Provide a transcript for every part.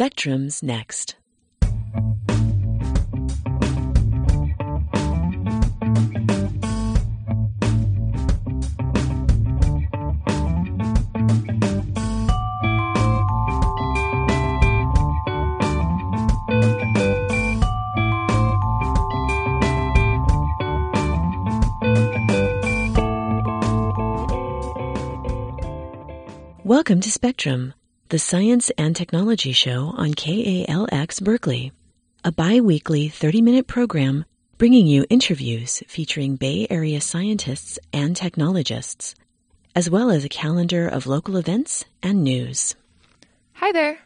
Spectrum's next. Welcome to Spectrum, the science and technology show on KALX Berkeley, a bi-weekly 30-minute program bringing you interviews featuring Bay Area scientists and technologists, as well as a calendar of local events and news. Hi there.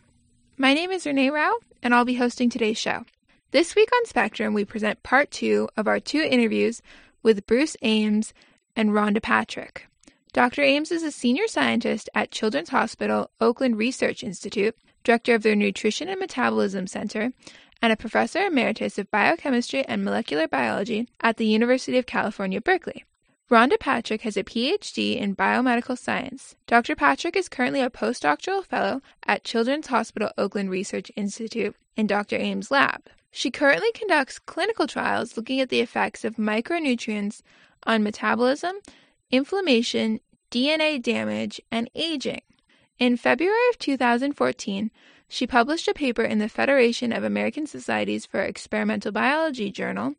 My name is Renee Rao, and I'll be hosting today's show. This week on Spectrum, we present part two of our two interviews with Bruce Ames and Rhonda Patrick. Dr. Ames is a senior scientist at Children's Hospital Oakland Research Institute, director of their Nutrition and Metabolism Center, and a professor emeritus of biochemistry and molecular biology at the University of California, Berkeley. Rhonda Patrick has a PhD in biomedical science. Dr. Patrick is currently a postdoctoral fellow at Children's Hospital Oakland Research Institute in Dr. Ames' lab. She currently conducts clinical trials looking at the effects of micronutrients on metabolism, inflammation, DNA damage, and aging. In February of 2014, she published a paper in the Federation of American Societies for Experimental Biology journal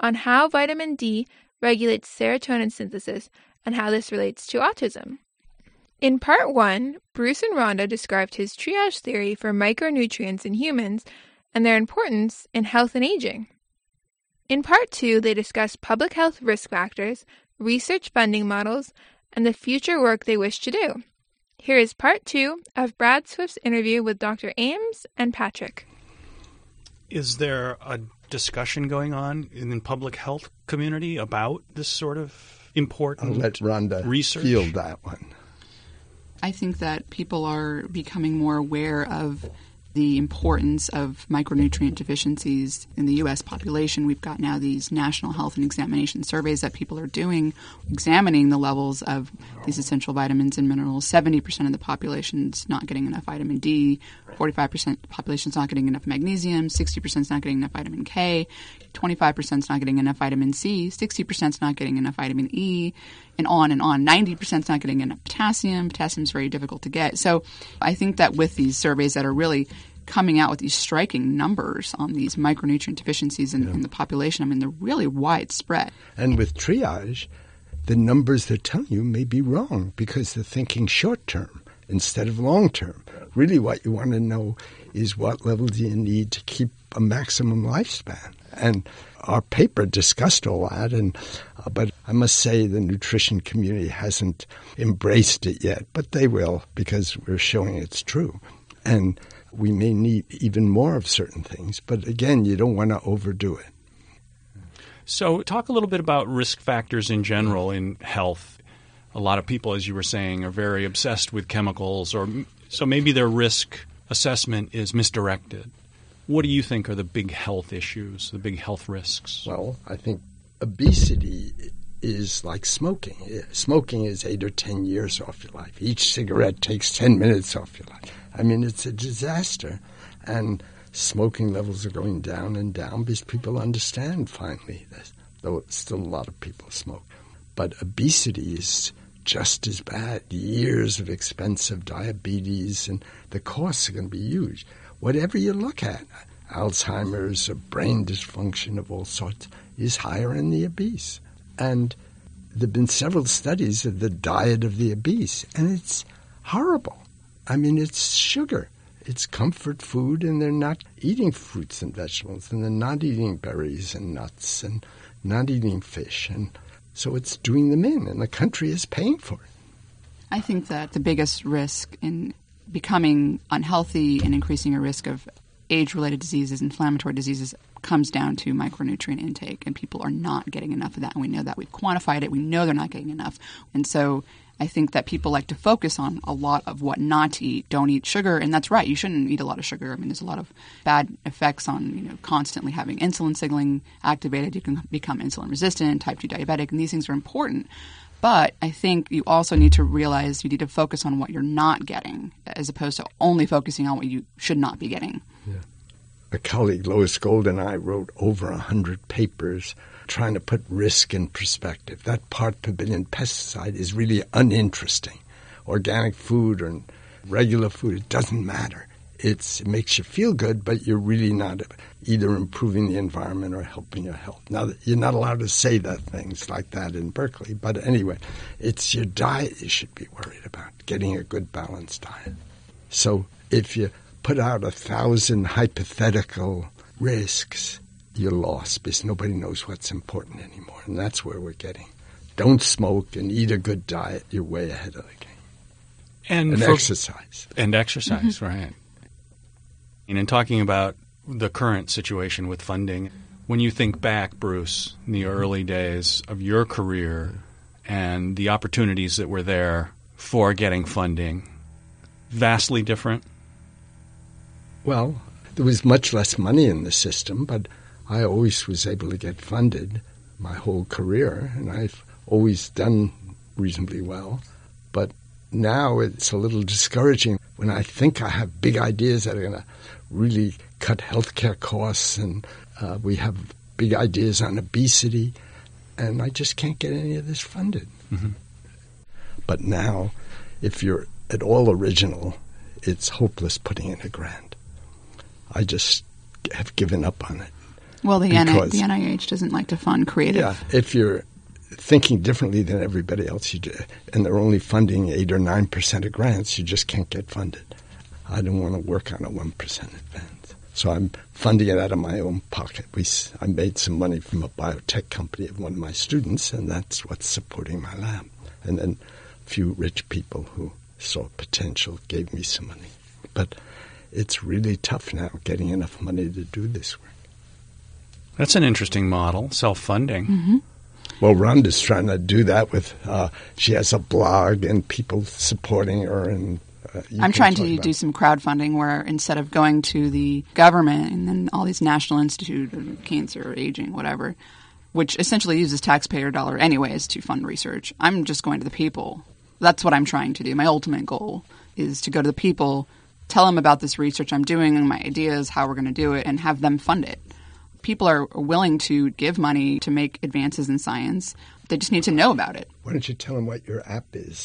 on how vitamin D regulates serotonin synthesis and how this relates to autism. In part one, Bruce and Rhonda described his triage theory for micronutrients in humans and their importance in health and aging. In part two, they discussed public health risk factors, research funding models, and the future work they wish to do. Here is part two of Brad Swift's interview with Dr. Ames and Patrick. Is there a discussion going on in the public health community about this sort of important research? I'll let Rhonda field that one. I think that people are becoming more aware of the importance of micronutrient deficiencies in the U.S. population. We've got now these national health and examination surveys that people are doing, examining the levels of these essential vitamins and minerals. 70% of the population's not getting enough vitamin D, 45% of the population's not getting enough magnesium, 60%'s not getting enough vitamin K, 25%'s not getting enough vitamin C, 60%'s not getting enough vitamin E, and on, 90% not getting enough potassium. Potassium's very difficult to get. So I think that with these surveys that are really coming out with these striking numbers on these micronutrient deficiencies in the population, I mean, they're really widespread. And with triage, the numbers they're telling you may be wrong because they're thinking short-term instead of long-term. Really what you want to know is what level do you need to keep a maximum lifespan. And our paper discussed all that, but I must say the nutrition community hasn't embraced it yet, but they will because we're showing it's true. And we may need even more of certain things, but again, you don't want to overdo it. So talk a little bit about risk factors in general in health. A lot of people, as you were saying, are very obsessed with chemicals, so maybe their risk assessment is misdirected. What do you think are the big health issues, the big health risks? Well, I think obesity is like smoking. Smoking is 8 or 10 years off your life. Each cigarette takes 10 minutes off your life. I mean, it's a disaster. And smoking levels are going down and down because people understand finally this, though still a lot of people smoke. But obesity is just as bad. Years of expensive diabetes, and the costs are going to be huge. Whatever you look at, Alzheimer's or brain dysfunction of all sorts is higher in the obese. And there have been several studies of the diet of the obese, and it's horrible. I mean, it's sugar. It's comfort food, and they're not eating fruits and vegetables, and they're not eating berries and nuts and not eating fish. And so it's doing them in, and the country is paying for it. I think that the biggest risk in becoming unhealthy and increasing your risk of age-related diseases, inflammatory diseases, comes down to micronutrient intake, and people are not getting enough of that. And we know that. We've quantified it. We know they're not getting enough. And so I think that people like to focus on a lot of what not to eat. Don't eat sugar, and that's right. You shouldn't eat a lot of sugar. I mean, there's a lot of bad effects on, constantly having insulin signaling activated. You can become insulin resistant, type 2 diabetic, and these things are important. But I think you also need to realize you need to focus on what you're not getting as opposed to only focusing on what you should not be getting. Yeah. A colleague, Lois Gold, and I wrote over 100 papers trying to put risk in perspective. That part per billion pesticide is really uninteresting. Organic food or regular food, it doesn't matter. It makes you feel good, but you're really not either improving the environment or helping your health. Now, you're not allowed to say that things like that in Berkeley, but anyway, it's your diet you should be worried about, getting a good balanced diet. So if you put out 1,000 hypothetical risks, you're lost because nobody knows what's important anymore, and that's where we're getting. Don't smoke and eat a good diet. You're way ahead of the game. And exercise. And exercise, mm-hmm. Right. And in talking about the current situation with funding, when you think back, Bruce, in the early days of your career and the opportunities that were there for getting funding, vastly different? Well, there was much less money in the system, but I always was able to get funded my whole career, and I've always done reasonably well. But now it's a little discouraging when I think I have big ideas that are going to really cut healthcare costs, and we have big ideas on obesity, and I just can't get any of this funded. Mm-hmm. But now, if you're at all original, it's hopeless putting in a grant. I just have given up on it. Well, the NIH doesn't like to fund creative. Yeah, if you're thinking differently than everybody else, you do, and they're only funding 8 or 9% of grants, you just can't get funded. I don't want to work on a 1% advance. So I'm funding it out of my own pocket. I made some money from a biotech company of one of my students, and that's what's supporting my lab. And then a few rich people who saw potential gave me some money. But it's really tough now getting enough money to do this work. That's an interesting model, self-funding. Mm-hmm. Well, Rhonda's trying to do that with she has a blog and people supporting her, and I'm trying to do some crowdfunding where instead of going to the government and then all these National Institute of Cancer, Aging, whatever, which essentially uses taxpayer dollar anyways to fund research, I'm just going to the people. That's what I'm trying to do. My ultimate goal is to go to the people, tell them about this research I'm doing and my ideas, how we're going to do it, and have them fund it. People are willing to give money to make advances in science. They just need to know about it. Why don't you tell them what your app is?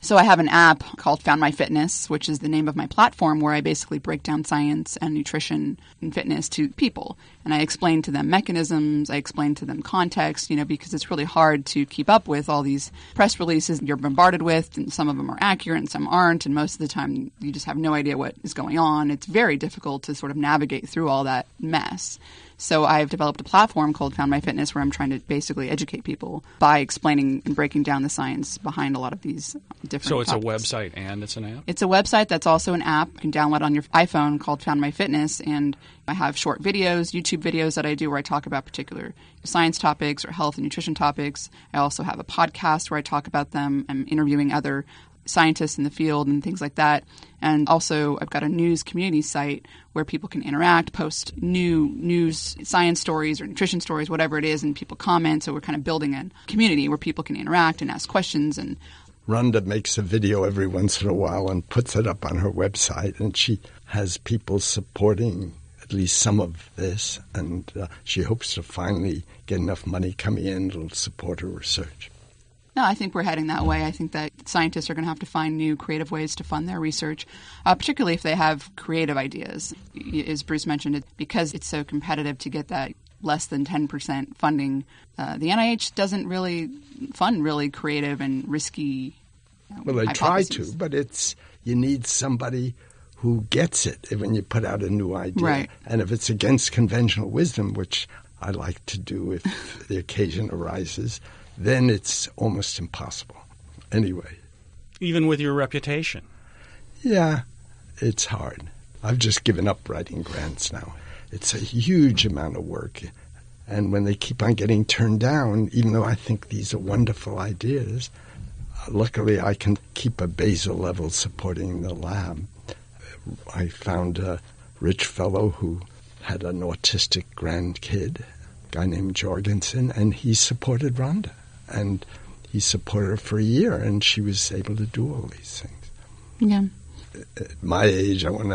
So I have an app called Found My Fitness, which is the name of my platform, where I basically break down science and nutrition and fitness to people. And I explain to them mechanisms. I explain to them context, because it's really hard to keep up with all these press releases you're bombarded with. And some of them are accurate and some aren't. And most of the time, you just have no idea what is going on. It's very difficult to sort of navigate through all that mess. So I've developed a platform called Found My Fitness where I'm trying to basically educate people by explaining and breaking down the science behind a lot of these different topics. So it's a website and it's an app? It's a website that's also an app you can download on your iPhone called Found My Fitness. And I have short videos, YouTube videos that I do where I talk about particular science topics or health and nutrition topics. I also have a podcast where I talk about them. I'm interviewing other scientists in the field and things like that. And also, I've got a news community site where people can interact, post new news, science stories or nutrition stories, whatever it is, and people comment. So we're kind of building a community where people can interact and ask questions. And Rhonda makes a video every once in a while and puts it up on her website, and she has people supporting at least some of this, and she hopes to finally get enough money coming in that'll support her research. No, I think we're heading that way. I think that scientists are going to have to find new creative ways to fund their research, particularly if they have creative ideas. As Bruce mentioned, because it's so competitive to get that less than 10% funding, the NIH doesn't really fund really creative and risky Well, they hypotheses. Try to, but you need somebody who gets it when you put out a new idea. Right. And if it's against conventional wisdom, which I like to do if the occasion arises, then it's almost impossible. Anyway. Even with your reputation? Yeah, it's hard. I've just given up writing grants now. It's a huge amount of work. And when they keep on getting turned down, even though I think these are wonderful ideas, luckily I can keep a basal level supporting the lab. I found a rich fellow who had an autistic grandkid, a guy named Jorgensen, and he supported Rhonda. And he supported her for a year, and she was able to do all these things. Yeah. At my age, I want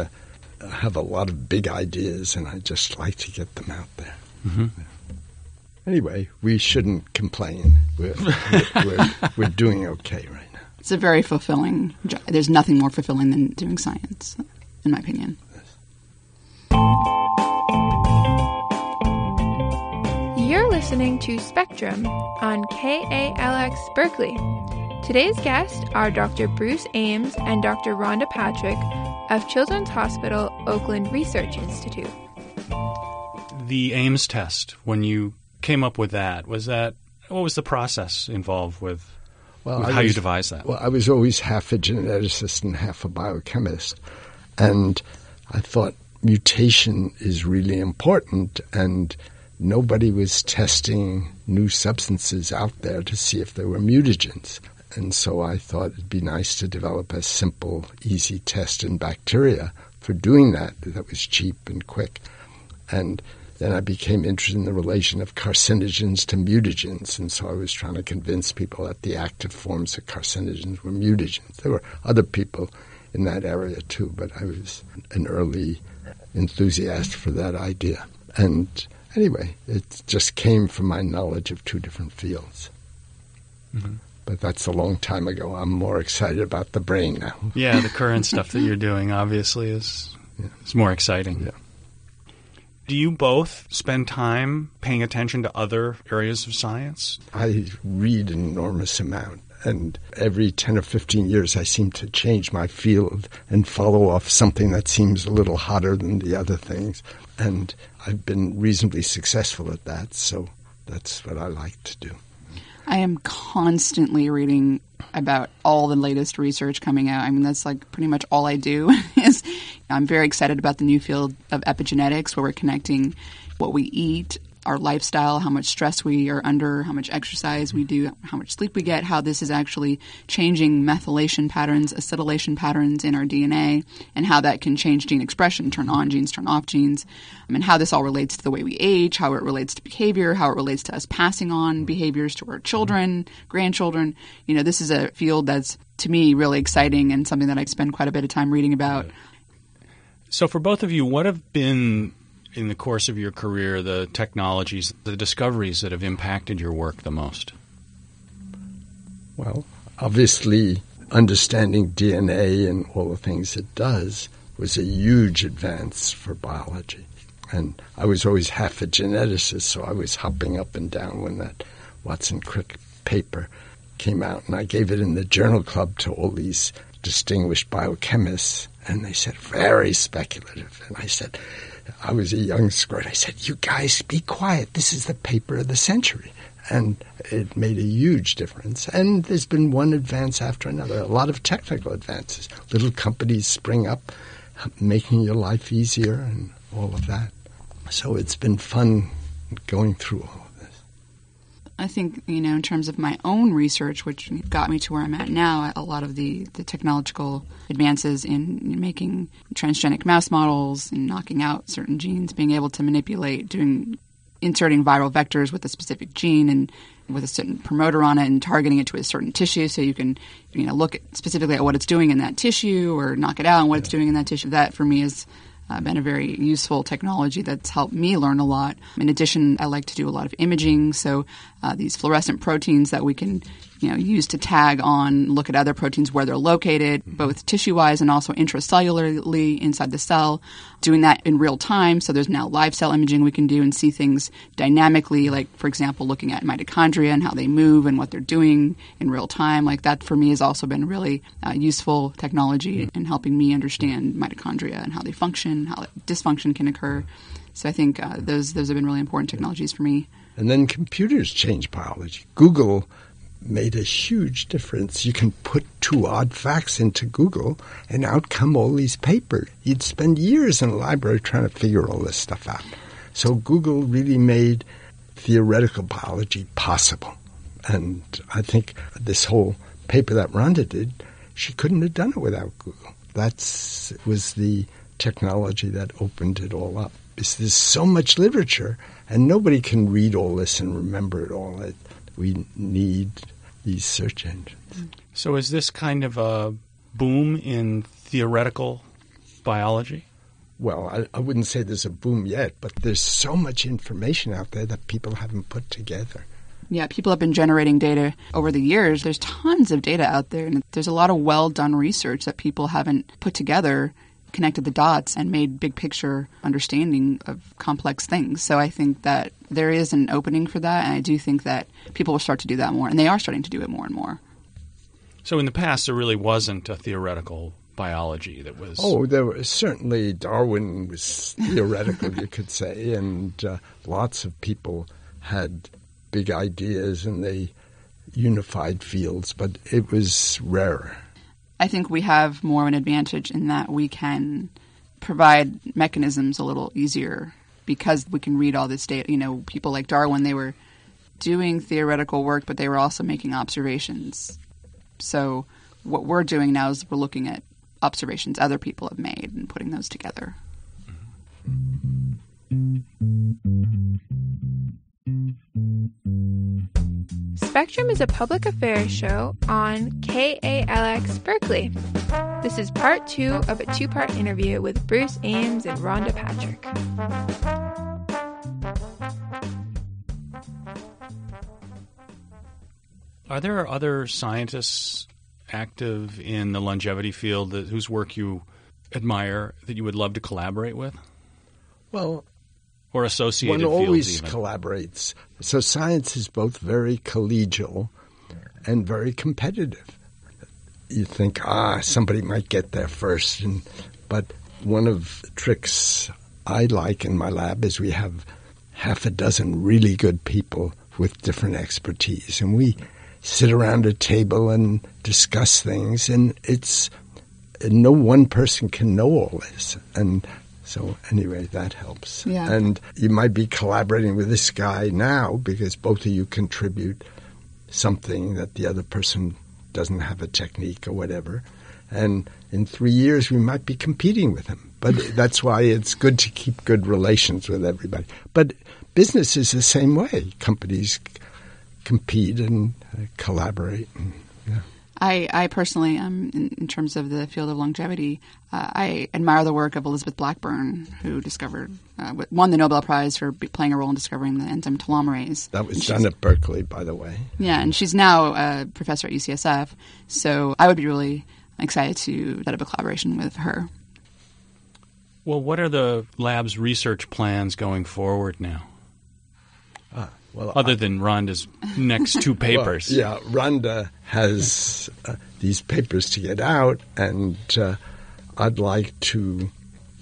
to have a lot of big ideas, and I just like to get them out there. Mm-hmm. Yeah. Anyway, we shouldn't complain. We're doing okay right now. It's a very fulfilling job. There's nothing more fulfilling than doing science, in my opinion. You're listening to Spectrum on KALX Berkeley. Today's guests are Dr. Bruce Ames and Dr. Rhonda Patrick of Children's Hospital Oakland Research Institute. The Ames test, when you came up with that, what was the process involved with how you devised that? Well, I was always half a geneticist and half a biochemist, and I thought mutation is really important, and nobody was testing new substances out there to see if they were mutagens. And so I thought it'd be nice to develop a simple, easy test in bacteria for doing that. That was cheap and quick. And then I became interested in the relation of carcinogens to mutagens, and so I was trying to convince people that the active forms of carcinogens were mutagens. There were other people in that area too, but I was an early enthusiast for that idea. And anyway, it just came from my knowledge of two different fields. Mm-hmm. But that's a long time ago. I'm more excited about the brain now. Yeah, the current stuff that you're doing obviously is more exciting. Yeah. Do you both spend time paying attention to other areas of science? I read an enormous amount, and every 10 or 15 years I seem to change my field and follow off something that seems a little hotter than the other things, and I've been reasonably successful at that, so that's what I like to do. I am constantly reading about all the latest research coming out. I mean, that's like pretty much all I do. Is I'm very excited about the new field of epigenetics, where we're connecting what we eat, our lifestyle, how much stress we are under, how much exercise we do, how much sleep we get, how this is actually changing methylation patterns, acetylation patterns in our DNA, and how that can change gene expression, turn on genes, turn off genes, and how this all relates to the way we age, how it relates to behavior, how it relates to us passing on behaviors to our children, grandchildren. You know, this is a field that's, to me, really exciting and something that I spend quite a bit of time reading about. So for both of you, what have been, in the course of your career, the technologies, the discoveries that have impacted your work the most? Well, obviously, understanding DNA and all the things it does was a huge advance for biology. And I was always half a geneticist, so I was hopping up and down when that Watson Crick paper came out. And I gave it in the journal club to all these distinguished biochemists, and they said, very speculative. And I said, I was a young squirt. I said, you guys, be quiet. This is the paper of the century. And it made a huge difference. And there's been one advance after another, a lot of technical advances. Little companies spring up, making your life easier and all of that. So it's been fun going through all of this. I think, you know, in terms of my own research, which got me to where I'm at now, a lot of the technological advances in making transgenic mouse models and knocking out certain genes, being able to manipulate, inserting viral vectors with a specific gene and with a certain promoter on it and targeting it to a certain tissue so you can, you know, look specifically at what it's doing in that tissue or knock it out and what it's doing in that tissue. That, for me, is been a very useful technology that's helped me learn a lot. In addition, I like to do a lot of imaging, so these fluorescent proteins that we can, you know, use to tag on, look at other proteins where they're located, both tissue-wise and also intracellularly inside the cell, doing that in real time. So there's now live cell imaging we can do and see things dynamically, like, for example, looking at mitochondria and how they move and what they're doing in real time. Like that, for me, has also been really useful technology in helping me understand mitochondria and how they function, how dysfunction can occur. So I think those have been really important technologies for me. And then computers change biology. Google made a huge difference. You can put two odd facts into Google and out come all these papers. You'd spend years in a library trying to figure all this stuff out. So Google really made theoretical biology possible. And I think this whole paper that Rhonda did, she couldn't have done it without Google. That was the technology that opened it all up. There's so much literature, and nobody can read all this and remember it all. We need these search engines. So is this kind of a boom in theoretical biology? Well, I wouldn't say there's a boom yet, but there's so much information out there that people haven't put together. Yeah, people have been generating data over the years. There's tons of data out there, and there's a lot of well-done research that people haven't put together, connected the dots, and made big-picture understanding of complex things. So I think that there is an opening for that, and I do think that people will start to do that more, and they are starting to do it more and more. So in the past, there really wasn't a theoretical biology that was... Oh, there was certainly Darwin was theoretical, you could say, and lots of people had big ideas and they unified fields, but it was rarer. I think we have more of an advantage in that we can provide mechanisms a little easier because we can read all this data. You know, people like Darwin, they were doing theoretical work, but they were also making observations. So what we're doing now is we're looking at observations other people have made and putting those together. Spectrum is a public affairs show on KALX Berkeley. This is part 2 of a 2-part interview with Bruce Ames and Rhonda Patrick. Are there other scientists active in the longevity field whose work you admire that you would love to collaborate with? Well, or associated fields, even. One always collaborates. So science is both very collegial and very competitive. You think, somebody might get there first. But one of the tricks I like in my lab is we have half a dozen really good people with different expertise. And we sit around a table and discuss things. And it's no one person can know all this. And so anyway, that helps. Yeah. And you might be collaborating with this guy now because both of you contribute something that the other person doesn't have, a technique or whatever. And in 3 years, we might be competing with him. But that's why it's good to keep good relations with everybody. But business is the same way. Companies compete and collaborate. And, yeah. I personally, in terms of the field of longevity, I admire the work of Elizabeth Blackburn, who discovered, won the Nobel Prize for playing a role in discovering the enzyme telomerase. That was done at Berkeley, by the way. Yeah, and she's now a professor at UCSF, so I would be really excited to set up a collaboration with her. Well, what are the lab's research plans going forward now? Well, other than Rhonda's next 2 papers. Well, yeah, Rhonda has these papers to get out, and I'd like to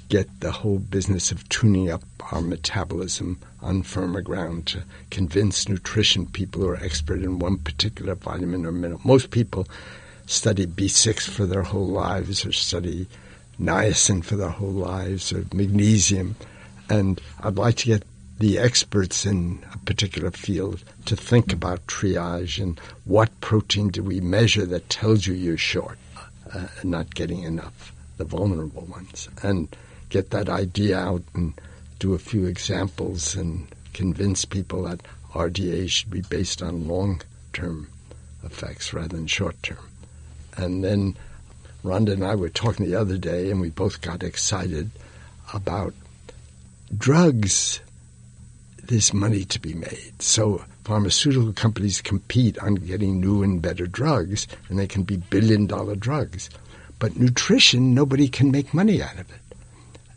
get the whole business of tuning up our metabolism on firmer ground to convince nutrition people who are expert in one particular vitamin or mineral. Most people study B6 for their whole lives or study niacin for their whole lives or magnesium, and I'd like to get the experts in a particular field to think about triage and what protein do we measure that tells you you're short and not getting enough, the vulnerable ones, and get that idea out and do a few examples and convince people that RDA should be based on long-term effects rather than short-term. And then Rhonda and I were talking the other day, and we both got excited about drugs. There's money to be made. So pharmaceutical companies compete on getting new and better drugs, and they can be billion-dollar drugs. But nutrition, nobody can make money out of it.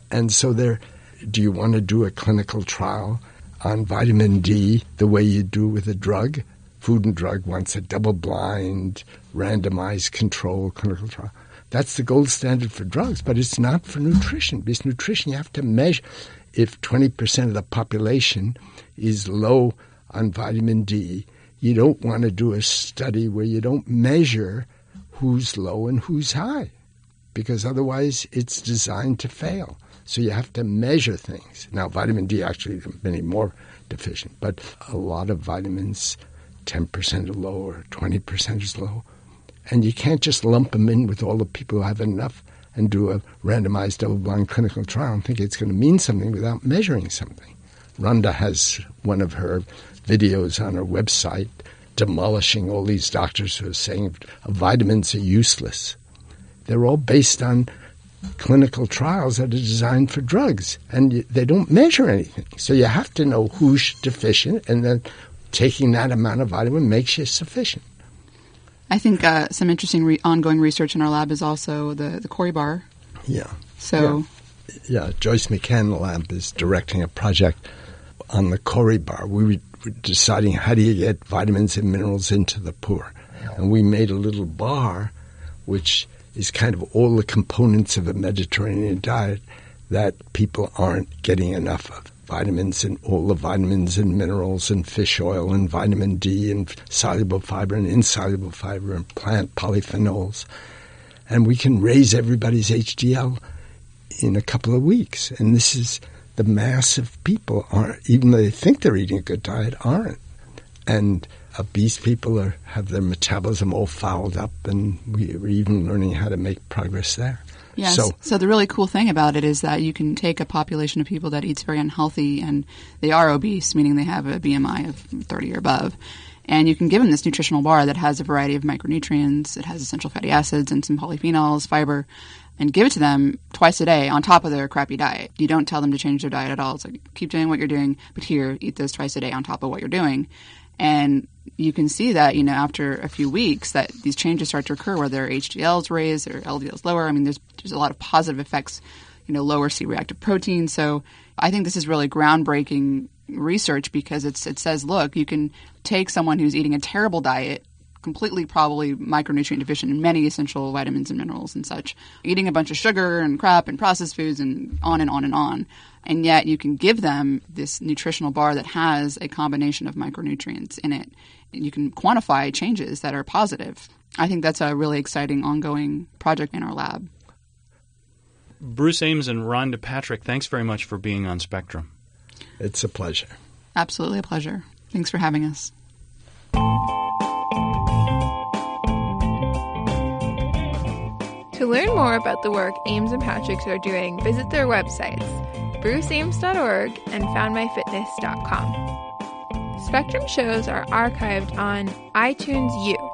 And so do you want to do a clinical trial on vitamin D the way you do with a drug? Food and Drug wants a double-blind, randomized control clinical trial. That's the gold standard for drugs, but it's not for nutrition. Because nutrition, you have to measure. If 20% of the population is low on vitamin D, you don't want to do a study where you don't measure who's low and who's high, because otherwise it's designed to fail. So you have to measure things. Now, vitamin D actually is many more deficient, but a lot of vitamins, 10% are low or 20% is low. And you can't just lump them in with all the people who have enough and do a randomized double-blind clinical trial and think it's going to mean something without measuring something. Rhonda has one of her videos on her website demolishing all these doctors who are saying vitamins are useless. They're all based on clinical trials that are designed for drugs, and they don't measure anything. So you have to know who's deficient, and then taking that amount of vitamin makes you sufficient. I think some interesting ongoing research in our lab is also the Cori Bar. Yeah. So. Yeah, Joyce McCann lab is directing a project on the Cori Bar. We were deciding how do you get vitamins and minerals into the poor. And we made a little bar which is kind of all the components of a Mediterranean diet that people aren't getting enough of. Vitamins and all the vitamins and minerals and fish oil and vitamin D and soluble fiber and insoluble fiber and plant polyphenols. And we can raise everybody's HDL in a couple of weeks. And this is the mass of people, even though they think they're eating a good diet, aren't. And obese people have their metabolism all fouled up, and we're even learning how to make progress there. Yes. So the really cool thing about it is that you can take a population of people that eats very unhealthy and they are obese, meaning they have a BMI of 30 or above, and you can give them this nutritional bar that has a variety of micronutrients, it has essential fatty acids and some polyphenols, fiber, and give it to them twice a day on top of their crappy diet. You don't tell them to change their diet at all. It's like, keep doing what you're doing, but here, eat this twice a day on top of what you're doing. And you can see that, you know, after a few weeks that these changes start to occur where their HDLs raise, their LDLs lower. I mean, there's a lot of positive effects, you know, lower C-reactive protein. So I think this is really groundbreaking research because it says, look, you can take someone who's eating a terrible diet, completely probably micronutrient deficient in many essential vitamins and minerals and such, eating a bunch of sugar and crap and processed foods and on and on and on. And yet you can give them this nutritional bar that has a combination of micronutrients in it. And you can quantify changes that are positive. I think that's a really exciting ongoing project in our lab. Bruce Ames and Rhonda Patrick, thanks very much for being on Spectrum. It's a pleasure. Absolutely a pleasure. Thanks for having us. To learn more about the work Ames and Patrick are doing, visit their websites, bruceames.org and foundmyfitness.com. Spectrum shows are archived on iTunes U.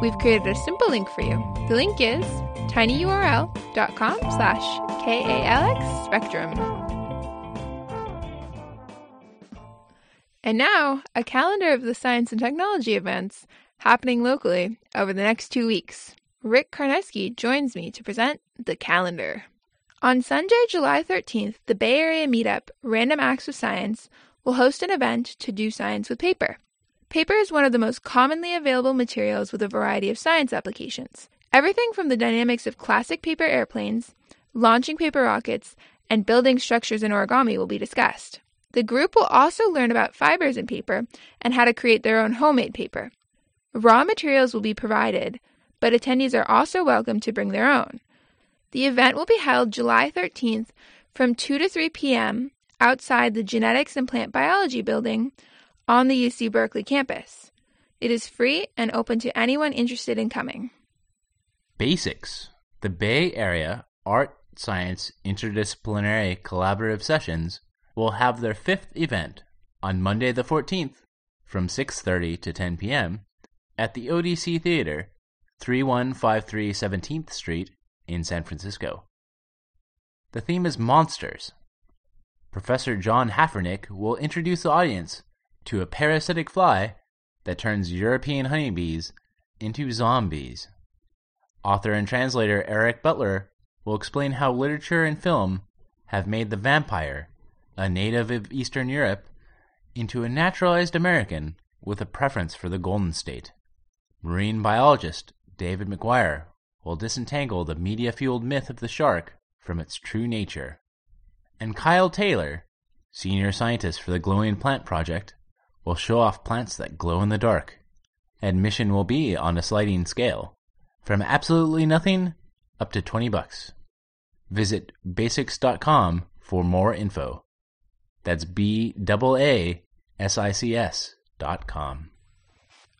We've created a simple link for you. The link is tinyurl.com/KALX Spectrum. And now, a calendar of the science and technology events happening locally over the next 2 weeks. Rick Karnesky joins me to present the calendar. On Sunday, July 13th, the Bay Area meetup, Random Acts with Science, will host an event to do science with paper. Paper is one of the most commonly available materials with a variety of science applications. Everything from the dynamics of classic paper airplanes, launching paper rockets, and building structures in origami will be discussed. The group will also learn about fibers in paper and how to create their own homemade paper. Raw materials will be provided, but attendees are also welcome to bring their own. The event will be held July 13th from 2 to 3 p.m. outside the Genetics and Plant Biology building on the UC Berkeley campus. It is free and open to anyone interested in coming. BASICs, the Bay Area Art Science Interdisciplinary Collaborative Sessions, will have their fifth event on Monday the 14th from 6:30 to 10 p.m. at the ODC Theater, 3153 17th Street in San Francisco. The theme is monsters. Professor John Haffernick will introduce the audience to a parasitic fly that turns European honeybees into zombies. Author and translator Eric Butler will explain how literature and film have made the vampire, a native of Eastern Europe, into a naturalized American with a preference for the Golden State. Marine biologist David McGuire will disentangle the media-fueled myth of the shark from its true nature. And Kyle Taylor, senior scientist for the Glowing Plant Project, will show off plants that glow in the dark. Admission will be on a sliding scale, from absolutely nothing up to $20. Visit basics.com for more info. That's BAASICS.com.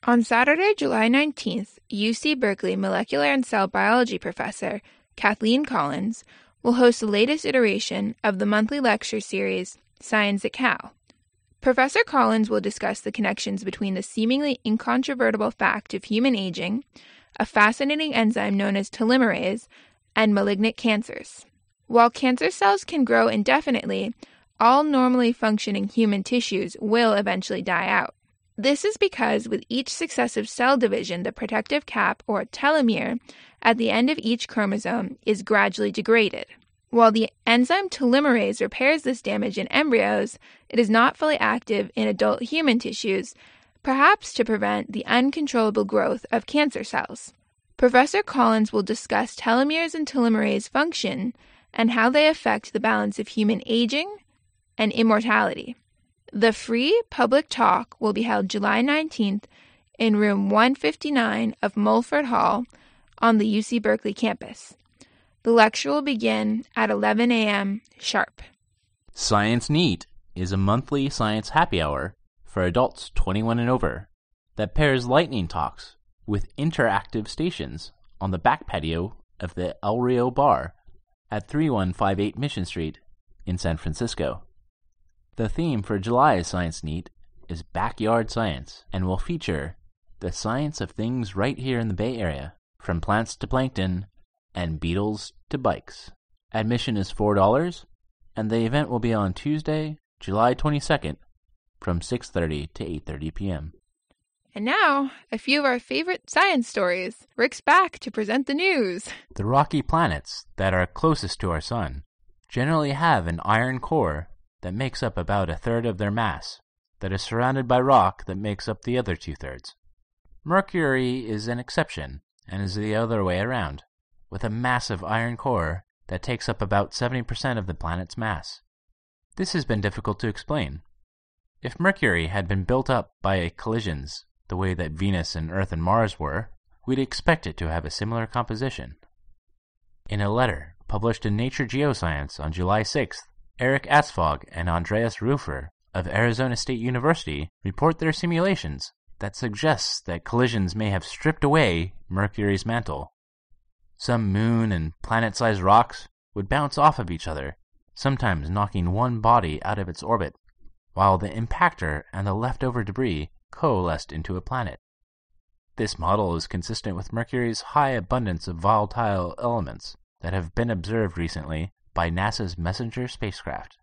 On Saturday, July 19th, UC Berkeley molecular and cell biology professor Kathleen Collins will host the latest iteration of the monthly lecture series, Science at Cal. Professor Collins will discuss the connections between the seemingly incontrovertible fact of human aging, a fascinating enzyme known as telomerase, and malignant cancers. While cancer cells can grow indefinitely, all normally functioning human tissues will eventually die out. This is because with each successive cell division, the protective cap, or telomere, at the end of each chromosome is gradually degraded. While the enzyme telomerase repairs this damage in embryos, it is not fully active in adult human tissues, perhaps to prevent the uncontrollable growth of cancer cells. Professor Collins will discuss telomeres and telomerase function and how they affect the balance of human aging and immortality. The free public talk will be held July 19th in room 159 of Mulford Hall on the UC Berkeley campus. The lecture will begin at 11 a.m. sharp. Science Neat is a monthly science happy hour for adults 21 and over that pairs lightning talks with interactive stations on the back patio of the El Rio Bar at 3158 Mission Street in San Francisco. The theme for July's Science Neat is Backyard Science and will feature the science of things right here in the Bay Area, from plants to plankton and beetles to bikes. Admission is $4, and the event will be on Tuesday, July 22nd from 6:30 to 8:30 p.m. And now, a few of our favorite science stories. Rick's back to present the news. The rocky planets that are closest to our sun generally have an iron core that makes up about 1/3 of their mass, that is surrounded by rock that makes up the other 2/3. Mercury is an exception, and is the other way around, with a massive iron core that takes up about 70% of the planet's mass. This has been difficult to explain. If Mercury had been built up by collisions the way that Venus and Earth and Mars were, we'd expect it to have a similar composition. In a letter published in Nature Geoscience on July 6th, Eric Asfog and Andreas Rüfer of Arizona State University report their simulations that suggests that collisions may have stripped away Mercury's mantle. Some moon and planet-sized rocks would bounce off of each other, sometimes knocking one body out of its orbit, while the impactor and the leftover debris coalesced into a planet. This model is consistent with Mercury's high abundance of volatile elements that have been observed recently by NASA's Messenger spacecraft.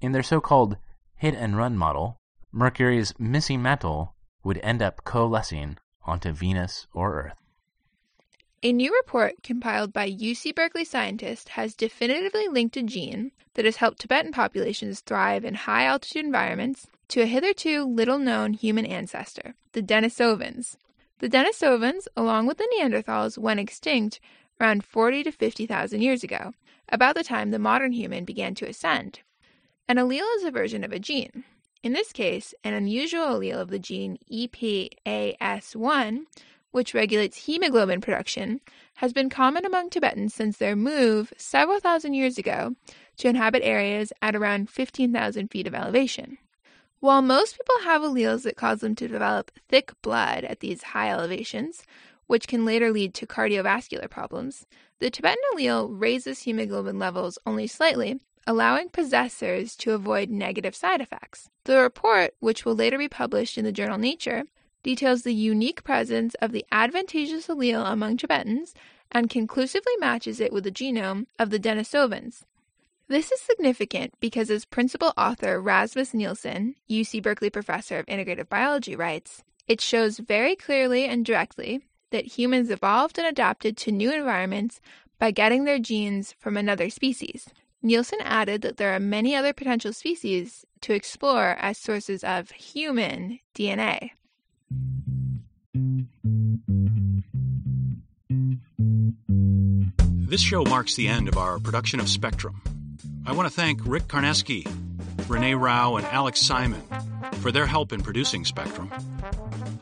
In their so-called hit-and-run model, Mercury's missing mantle would end up coalescing onto Venus or Earth. A new report compiled by UC Berkeley scientists has definitively linked a gene that has helped Tibetan populations thrive in high-altitude environments to a hitherto little-known human ancestor, the Denisovans. The Denisovans, along with the Neanderthals, went extinct around 40 to 50,000 years ago, about the time the modern human began to ascend. An allele is a version of a gene. In this case, an unusual allele of the gene EPAS1, which regulates hemoglobin production, has been common among Tibetans since their move several thousand years ago to inhabit areas at around 15,000 feet of elevation. While most people have alleles that cause them to develop thick blood at these high elevations, which can later lead to cardiovascular problems, the Tibetan allele raises hemoglobin levels only slightly, allowing possessors to avoid negative side effects. The report, which will later be published in the journal Nature, details the unique presence of the advantageous allele among Tibetans and conclusively matches it with the genome of the Denisovans. This is significant because, as principal author Rasmus Nielsen, UC Berkeley professor of integrative biology, writes, it shows very clearly and directly that humans evolved and adapted to new environments by getting their genes from another species. Nielsen added that there are many other potential species to explore as sources of human DNA. This show marks the end of our production of Spectrum. I want to thank Rick Karnesky, Renee Rao, and Alex Simon for their help in producing Spectrum.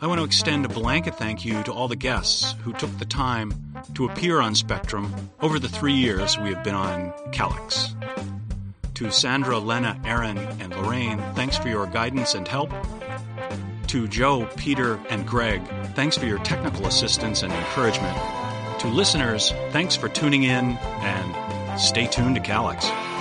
I want to extend a blanket thank you to all the guests who took the time to appear on Spectrum over the 3 years we have been on KALX. To Sandra, Lena, Aaron, and Lorraine, thanks for your guidance and help. To Joe, Peter, and Greg, thanks for your technical assistance and encouragement. To listeners, thanks for tuning in, and stay tuned to KALX.